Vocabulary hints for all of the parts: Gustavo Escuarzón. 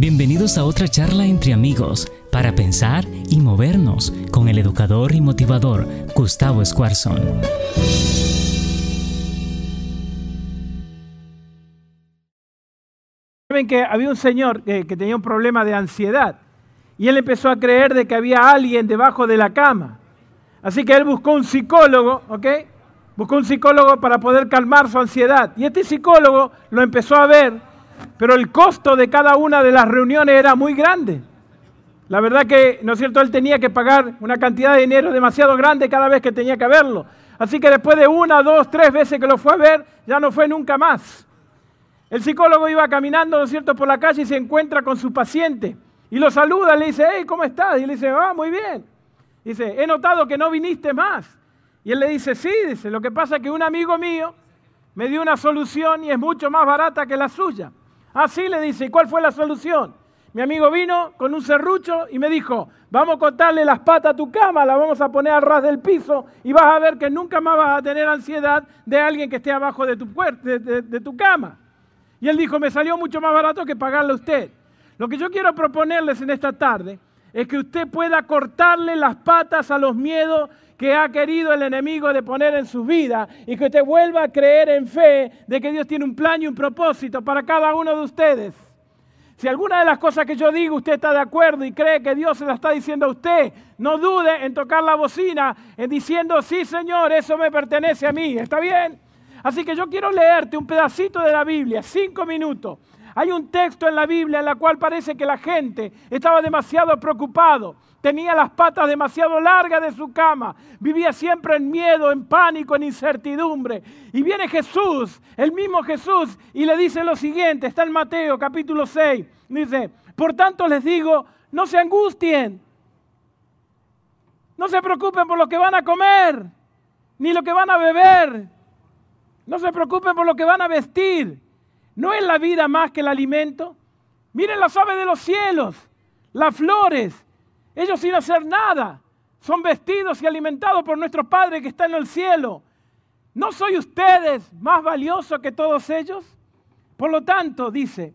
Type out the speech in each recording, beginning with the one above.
Bienvenidos a otra charla entre amigos para pensar y movernos con el educador y motivador Gustavo Escuarzón. Saben que había un señor que tenía un problema de ansiedad y él empezó a creer de que había alguien debajo de la cama. Así que él buscó un psicólogo, ¿ok? Buscó un psicólogo para poder calmar su ansiedad. Y este psicólogo lo empezó a ver, pero el costo de cada una de las reuniones era muy grande. La verdad que, ¿no es cierto?, él tenía que pagar una cantidad de dinero demasiado grande cada vez que tenía que verlo. Así que después de una, dos, tres veces que lo fue a ver, ya no fue nunca más. El psicólogo iba caminando, ¿no es cierto?, por la calle y se encuentra con su paciente. Y lo saluda, le dice, hey, ¿cómo estás? Y le dice, ah, muy bien. Dice, he notado que no viniste más. Y él le dice, sí, dice, lo que pasa es que un amigo mío me dio una solución y es mucho más barata que la suya. Ah, sí, le dice, ¿y cuál fue la solución? Mi amigo vino con un serrucho y me dijo, vamos a cortarle las patas a tu cama, la vamos a poner al ras del piso y vas a ver que nunca más vas a tener ansiedad de alguien que esté abajo de tu cama. Y él dijo, me salió mucho más barato que pagarle a usted. Lo que yo quiero proponerles en esta tarde es que usted pueda cortarle las patas a los miedos que ha querido el enemigo de poner en su vida y que usted vuelva a creer en fe de que Dios tiene un plan y un propósito para cada uno de ustedes. Si alguna de las cosas que yo digo usted está de acuerdo y cree que Dios se la está diciendo a usted, no dude en tocar la bocina en diciendo, sí, Señor, eso me pertenece a mí, ¿está bien? Así que yo quiero leerte un pedacito de la Biblia, 5 minutos. Hay un texto en la Biblia en la cual parece que la gente estaba demasiado preocupado, tenía las patas demasiado largas de su cama, vivía siempre en miedo, en pánico, en incertidumbre. Y viene Jesús, el mismo Jesús, y le dice lo siguiente, está en Mateo capítulo 6, dice, por tanto les digo, no se angustien, no se preocupen por lo que van a comer, ni lo que van a beber, no se preocupen por lo que van a vestir. ¿No es la vida más que el alimento? Miren las aves de los cielos, las flores, ellos sin hacer nada, son vestidos y alimentados por nuestro Padre que está en el cielo. ¿No soy ustedes más valiosos que todos ellos? Por lo tanto, dice,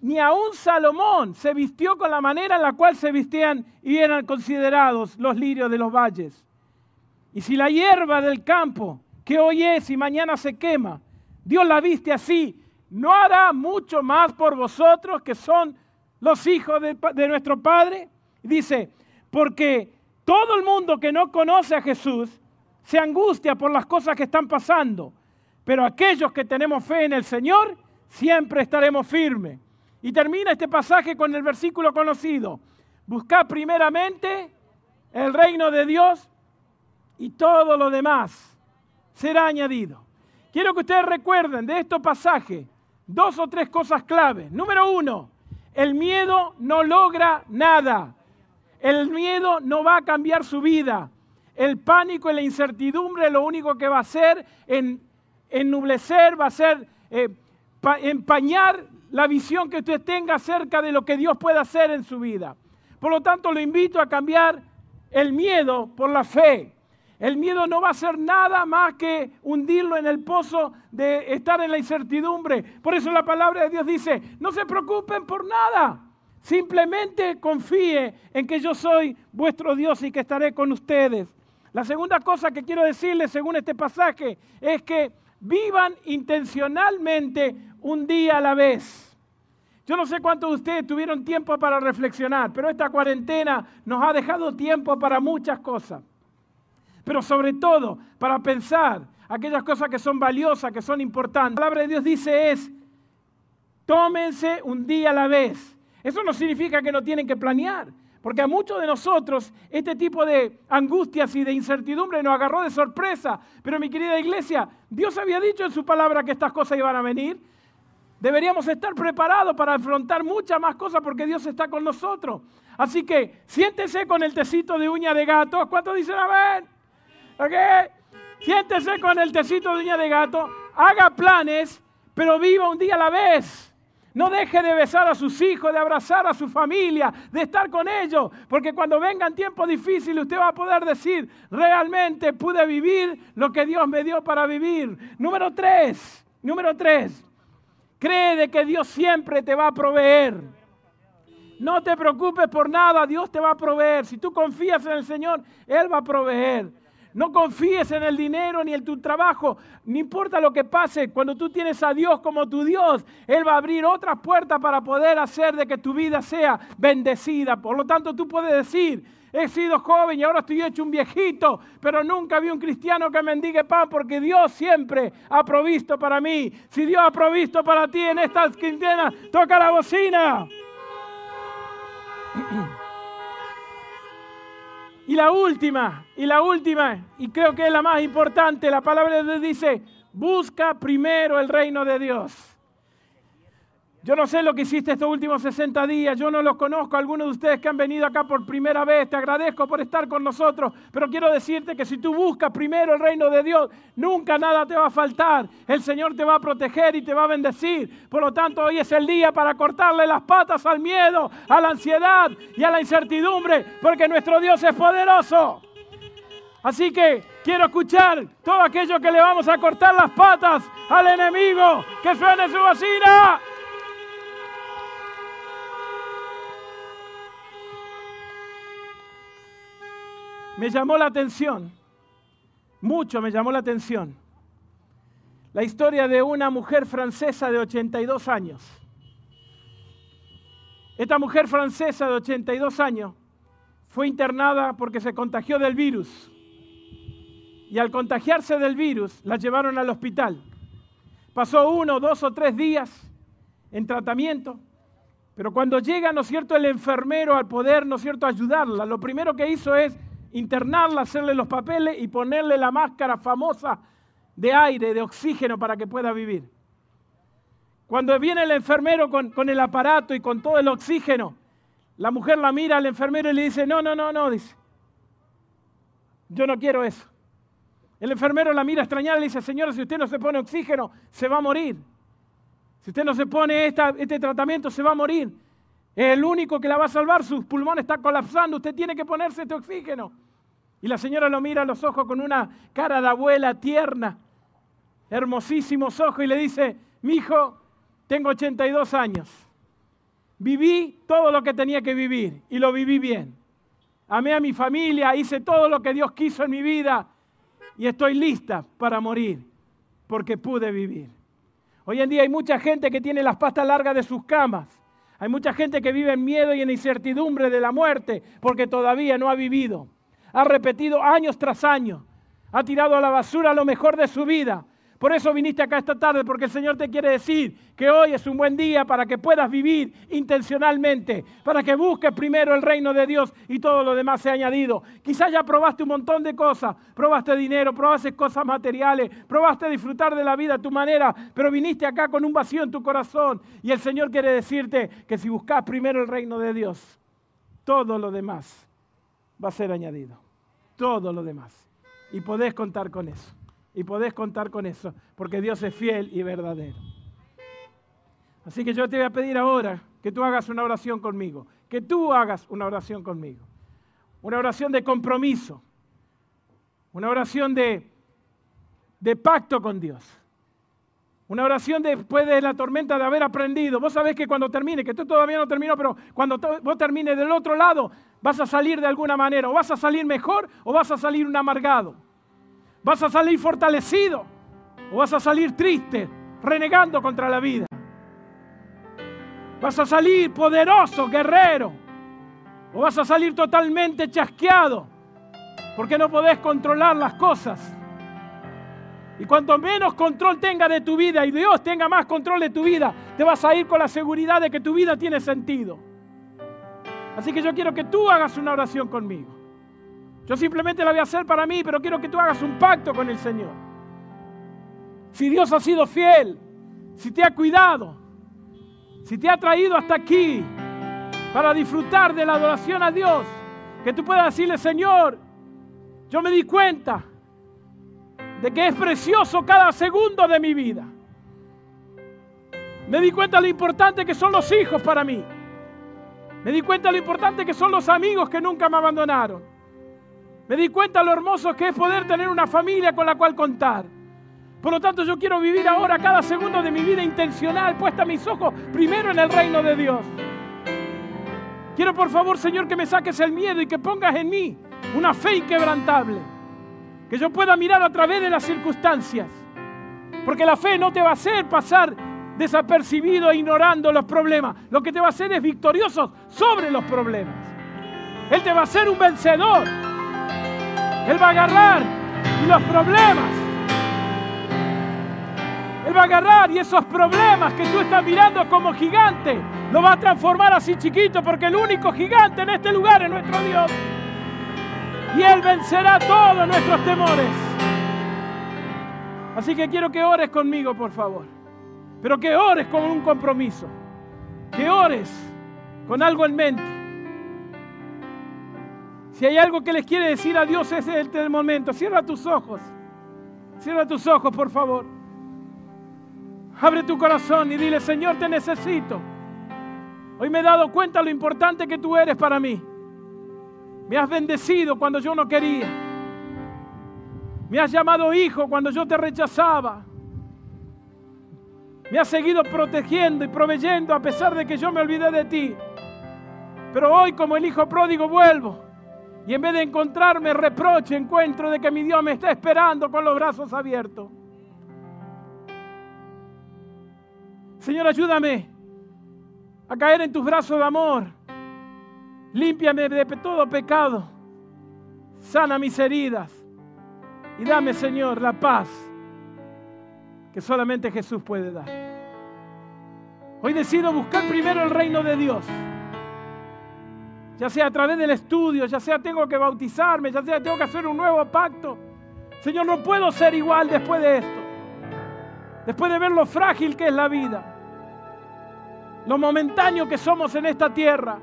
ni aún Salomón se vistió con la manera en la cual se vestían y eran considerados los lirios de los valles. Y si la hierba del campo, que hoy es y mañana se quema, Dios la viste así, ¿no hará mucho más por vosotros que son los hijos de nuestro Padre? Dice, porque todo el mundo que no conoce a Jesús se angustia por las cosas que están pasando, pero aquellos que tenemos fe en el Señor siempre estaremos firmes. Y termina este pasaje con el versículo conocido, buscad primeramente el reino de Dios y todo lo demás será añadido. Quiero que ustedes recuerden de estos pasajes 2 o 3 cosas claves. Número 1, el miedo no logra nada. El miedo no va a cambiar su vida. El pánico y la incertidumbre lo único que va a hacer es ennublecer, va a hacer empañar la visión que usted tenga acerca de lo que Dios puede hacer en su vida. Por lo tanto, lo invito a cambiar el miedo por la fe. El miedo no va a hacer nada más que hundirlo en el pozo de estar en la incertidumbre. Por eso la palabra de Dios dice, no se preocupen por nada. Simplemente confíe en que yo soy vuestro Dios y que estaré con ustedes. La segunda cosa que quiero decirles según este pasaje es que vivan intencionalmente un día a la vez. Yo no sé cuántos de ustedes tuvieron tiempo para reflexionar, pero esta cuarentena nos ha dejado tiempo para muchas cosas. Pero sobre todo para pensar aquellas cosas que son valiosas, que son importantes. La palabra de Dios dice es, tómense un día a la vez. Eso no significa que no tienen que planear, porque a muchos de nosotros este tipo de angustias y de incertidumbre nos agarró de sorpresa. Pero mi querida iglesia, Dios había dicho en su palabra que estas cosas iban a venir. Deberíamos estar preparados para afrontar muchas más cosas porque Dios está con nosotros. Así que siéntese con el tecito de uña de gato. ¿Cuántos dicen amén? Okay. Siéntese con el tecito de uña de gato, haga planes, pero viva un día a la vez. No deje de besar a sus hijos, de abrazar a su familia, de estar con ellos, porque cuando vengan tiempos difíciles usted va a poder decir, realmente pude vivir lo que Dios me dio para vivir. Número 3, cree de que Dios siempre te va a proveer. No te preocupes por nada, Dios te va a proveer. Si tú confías en el Señor, Él va a proveer. No confíes en el dinero ni en tu trabajo, no importa lo que pase. Cuando tú tienes a Dios como tu Dios, Él va a abrir otras puertas para poder hacer de que tu vida sea bendecida. Por lo tanto, tú puedes decir, he sido joven y ahora estoy hecho un viejito, pero nunca vi un cristiano que mendigue pan, porque Dios siempre ha provisto para mí. Si Dios ha provisto para ti en estas quincenas, toca la bocina. Y la última, y creo que es la más importante, la palabra de Dios dice, busca primero el reino de Dios. Yo no sé lo que hiciste estos últimos 60 días, yo no los conozco, algunos de ustedes que han venido acá por primera vez, te agradezco por estar con nosotros, pero quiero decirte que si tú buscas primero el reino de Dios, nunca nada te va a faltar, el Señor te va a proteger y te va a bendecir. Por lo tanto, hoy es el día para cortarle las patas al miedo, a la ansiedad y a la incertidumbre, porque nuestro Dios es poderoso. Así que quiero escuchar todo aquello que le vamos a cortar las patas al enemigo. ¡Que suene su bocina! Me llamó la atención, mucho me llamó la atención, la historia de una mujer francesa de 82 años. Esta mujer francesa de 82 años fue internada porque se contagió del virus. Y al contagiarse del virus, la llevaron al hospital. Pasó 1, 2 o 3 días en tratamiento, pero cuando llega, ¿no es cierto?, el enfermero al poder, ¿no es cierto?, ayudarla, lo primero que hizo es internarla, hacerle los papeles y ponerle la máscara famosa de aire, de oxígeno, para que pueda vivir. Cuando viene el enfermero con el aparato y con todo el oxígeno, la mujer la mira al enfermero y le dice, no, dice, yo no quiero eso. El enfermero la mira extrañada y le dice, señora, si usted no se pone oxígeno, se va a morir. Si usted no se pone este tratamiento, se va a morir. Es el único que la va a salvar, sus pulmones están colapsando, usted tiene que ponerse este oxígeno. Y la señora lo mira a los ojos con una cara de abuela tierna, hermosísimos ojos, y le dice, mi hijo, tengo 82 años, viví todo lo que tenía que vivir y lo viví bien. Amé a mi familia, hice todo lo que Dios quiso en mi vida, y estoy lista para morir, porque pude vivir. Hoy en día hay mucha gente que tiene las patas largas de sus camas. Hay mucha gente que vive en miedo y en incertidumbre de la muerte, porque todavía no ha vivido. Ha repetido años tras año. Ha tirado a la basura lo mejor de su vida. Por eso viniste acá esta tarde, porque el Señor te quiere decir que hoy es un buen día para que puedas vivir intencionalmente, para que busques primero el reino de Dios y todo lo demás sea añadido. Quizás ya probaste un montón de cosas, probaste dinero, probaste cosas materiales, probaste disfrutar de la vida a tu manera, pero viniste acá con un vacío en tu corazón y el Señor quiere decirte que si buscas primero el reino de Dios, todo lo demás va a ser añadido, todo lo demás, y podés contar con eso. Y podés contar con eso, porque Dios es fiel y verdadero. Así que yo te voy a pedir ahora que tú hagas una oración conmigo. Que tú hagas una oración conmigo. Una oración de compromiso. Una oración de pacto con Dios. Una oración después de la tormenta de haber aprendido. Vos sabés que cuando termine, que tú todavía no terminó, pero cuando vos termines del otro lado, vas a salir de alguna manera. O vas a salir mejor o vas a salir un amargado. Vas a salir fortalecido o vas a salir triste, renegando contra la vida. Vas a salir poderoso, guerrero, o vas a salir totalmente chasqueado porque no podés controlar las cosas. Y cuanto menos control tenga de tu vida y Dios tenga más control de tu vida, te vas a ir con la seguridad de que tu vida tiene sentido. Así que yo quiero que tú hagas una oración conmigo. Yo simplemente la voy a hacer para mí, pero quiero que tú hagas un pacto con el Señor. Si Dios ha sido fiel, si te ha cuidado, si te ha traído hasta aquí para disfrutar de la adoración a Dios, que tú puedas decirle, Señor, yo me di cuenta de que es precioso cada segundo de mi vida. Me di cuenta de lo importante que son los hijos para mí. Me di cuenta de lo importante que son los amigos que nunca me abandonaron. Me di cuenta lo hermoso que es poder tener una familia con la cual contar. Por lo tanto, yo quiero vivir ahora cada segundo de mi vida intencional, puesta mis ojos primero en el reino de Dios. Quiero por favor, Señor, que me saques el miedo y que pongas en mí una fe inquebrantable. Que yo pueda mirar a través de las circunstancias. Porque la fe no te va a hacer pasar desapercibido e ignorando los problemas. Lo que te va a hacer es victorioso sobre los problemas. Él te va a hacer un vencedor. Él va a agarrar los problemas. Él va a agarrar y esos problemas que tú estás mirando como gigante, lo va a transformar así chiquito, porque el único gigante en este lugar es nuestro Dios. Y Él vencerá todos nuestros temores. Así que quiero que ores conmigo, por favor. Pero que ores con un compromiso. Que ores con algo en mente. Si hay algo que les quiere decir a Dios, ese es el momento. Cierra tus ojos. Cierra tus ojos, por favor. Abre tu corazón y dile: Señor, te necesito. Hoy me he dado cuenta lo importante que tú eres para mí. Me has bendecido cuando yo no quería. Me has llamado hijo cuando yo te rechazaba. Me has seguido protegiendo y proveyendo a pesar de que yo me olvidé de ti. Pero hoy, como el hijo pródigo, vuelvo. Y en vez de encontrarme reproche, encuentro de que mi Dios me está esperando con los brazos abiertos. Señor, ayúdame a caer en tus brazos de amor. Límpiame de todo pecado. Sana mis heridas. Y dame, Señor, la paz que solamente Jesús puede dar. Hoy decido buscar primero el reino de Dios. Ya sea a través del estudio, ya sea tengo que bautizarme, ya sea tengo que hacer un nuevo pacto. Señor, no puedo ser igual después de esto. Después de ver lo frágil que es la vida, lo momentáneo que somos en esta tierra,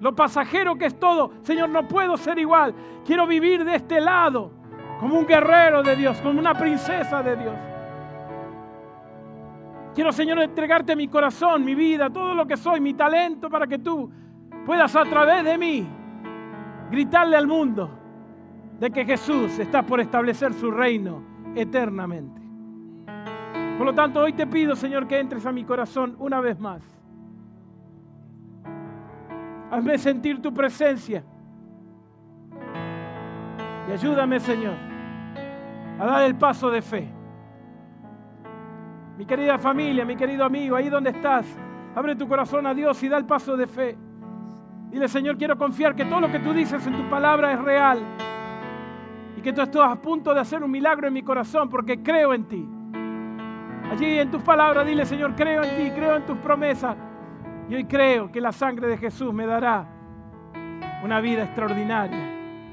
lo pasajero que es todo. Señor, no puedo ser igual. Quiero vivir de este lado como un guerrero de Dios, como una princesa de Dios. Quiero, Señor, entregarte mi corazón, mi vida, todo lo que soy, mi talento, para que tú puedas a través de mí gritarle al mundo de que Jesús está por establecer su reino eternamente. Por lo tanto, hoy te pido, Señor, que entres a mi corazón una vez más. Hazme sentir tu presencia. Y ayúdame, Señor, a dar el paso de fe. Mi querida familia, mi querido amigo, ahí donde estás, abre tu corazón a Dios y da el paso de fe. Dile: Señor, quiero confiar que todo lo que tú dices en tu palabra es real. Y que tú estás a punto de hacer un milagro en mi corazón, porque creo en ti. Allí en tus palabras dile: Señor, creo en ti, creo en tus promesas. Y hoy creo que la sangre de Jesús me dará una vida extraordinaria,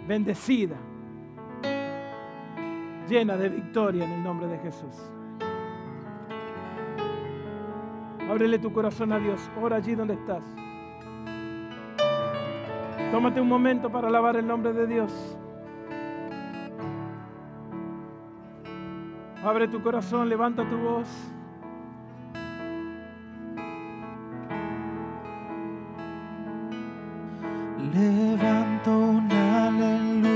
bendecida, llena de victoria en el nombre de Jesús. Ábrele tu corazón a Dios, ora allí donde estás. Tómate un momento para alabar el nombre de Dios. Abre tu corazón, levanta tu voz. Levanto un aleluya.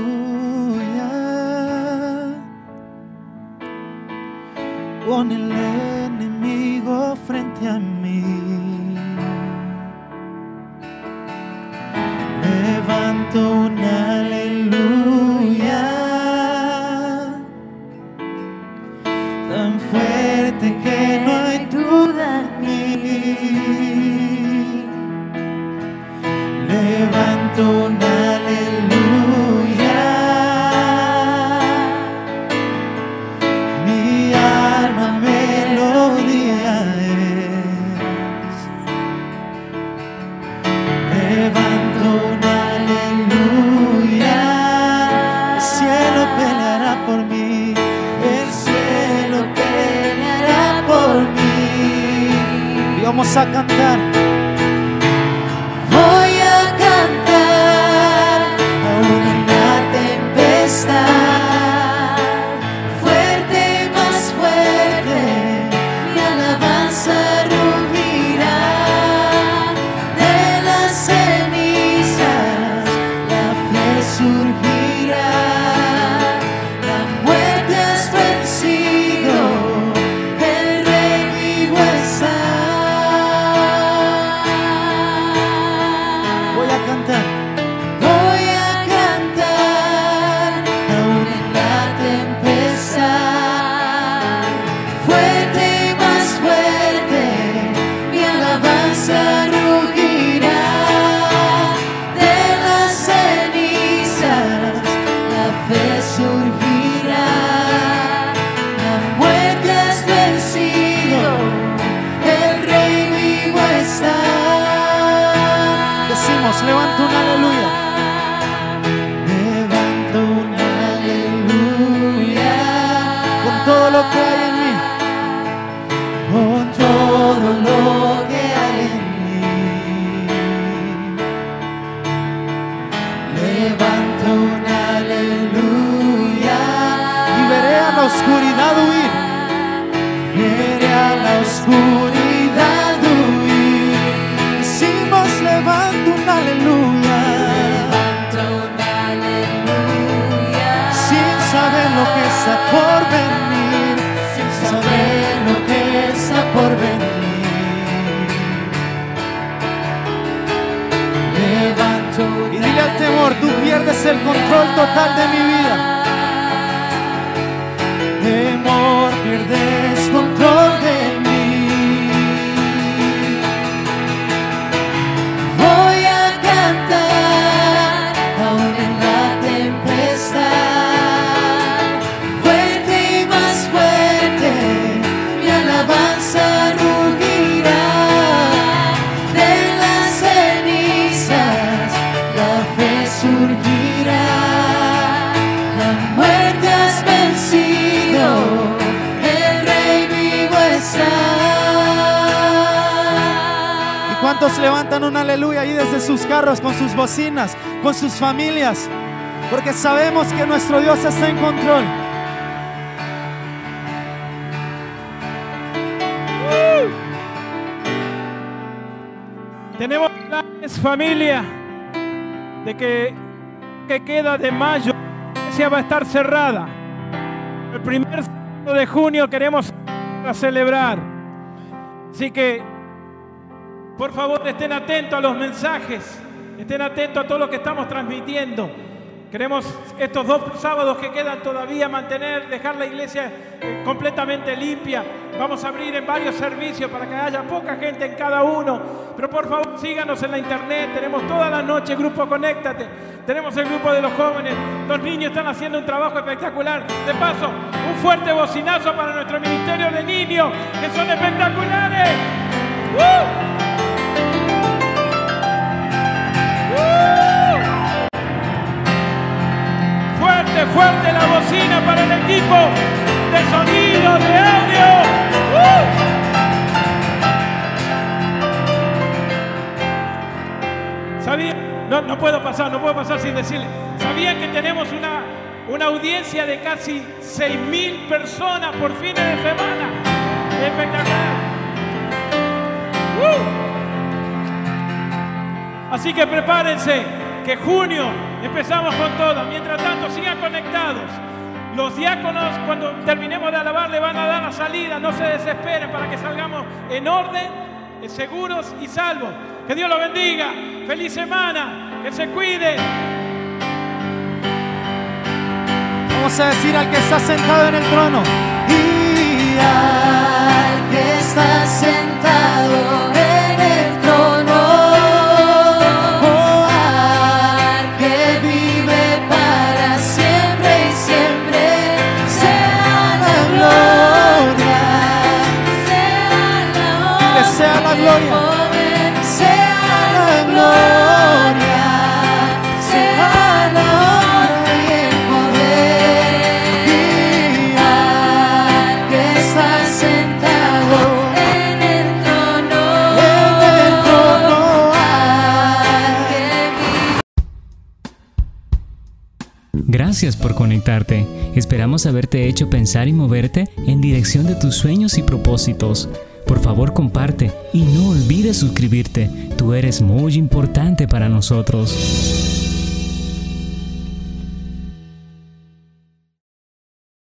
Con el enemigo frente a mí. Levanto un aleluya. Tan fuerte que no hay duda en mí. Levanto un aleluya. Mi alma melodía es. Levanto un aleluya. El cielo peleará por mí. Y vamos a cantar. Voy a cantar aún en la tempestad. Fuerte, más fuerte, mi alabanza rugirá. De las cenizas la fe surgirá. La muerte has vencido. El Rey vivo está. todo lo que hay en mí. Levanto un aleluya. Y veré a la oscuridad huir. Veré a la oscuridad huir. Decimos levanto un aleluya. Levanto un aleluya. Sin saber lo que está por venir. Sin saber lo que está por venir. Levanto un aleluya. Y dile al temor, tú pierdes el control total de mi vida. Temor, pierdes control de mí. Voy a cantar aún en la tempestad. Fuerte y más fuerte, mi alabanza rugirá. De las cenizas la fe surgirá. La muerte has vencido. El Rey vivo está. ¿Y cuántos levantan un aleluya ahí desde sus carros, con sus bocinas, con sus familias? Porque sabemos que nuestro Dios está en control. Tenemos planes, familia, de que queda de mayo. La iglesia va a estar cerrada. El primer sábado de junio queremos celebrar. Así que, por favor, estén atentos a los mensajes. Estén atentos a todo lo que estamos transmitiendo. Queremos estos dos sábados que quedan todavía mantener, dejar la iglesia completamente limpia. Vamos a abrir en varios servicios para que haya poca gente en cada uno. Pero por favor, síganos en la internet. Tenemos toda la noche Grupo Conéctate. Tenemos el grupo de los jóvenes. Los niños están haciendo un trabajo espectacular. De paso, un fuerte bocinazo para nuestro ministerio de niños, que son espectaculares. Fuerte, fuerte la bocina para el equipo de sonido, de audio. ¿Sabía? No puedo pasar sin decirle. ¿Sabían que tenemos una audiencia de casi 6.000 personas por fines de semana? Espectacular. Así que prepárense, que junio empezamos con todo. Mientras tanto, sigan conectados. Los diáconos, cuando terminemos de alabar, le van a dar la salida. No se desesperen, para que salgamos en orden, seguros y salvos. Que Dios los bendiga. Feliz semana. Que se cuiden. Vamos a decir al que está sentado en el trono. Y al que está sentado en el trono. Gracias por conectarte. Esperamos haberte hecho pensar y moverte en dirección de tus sueños y propósitos. Por favor, comparte y no olvides suscribirte. Tú eres muy importante para nosotros.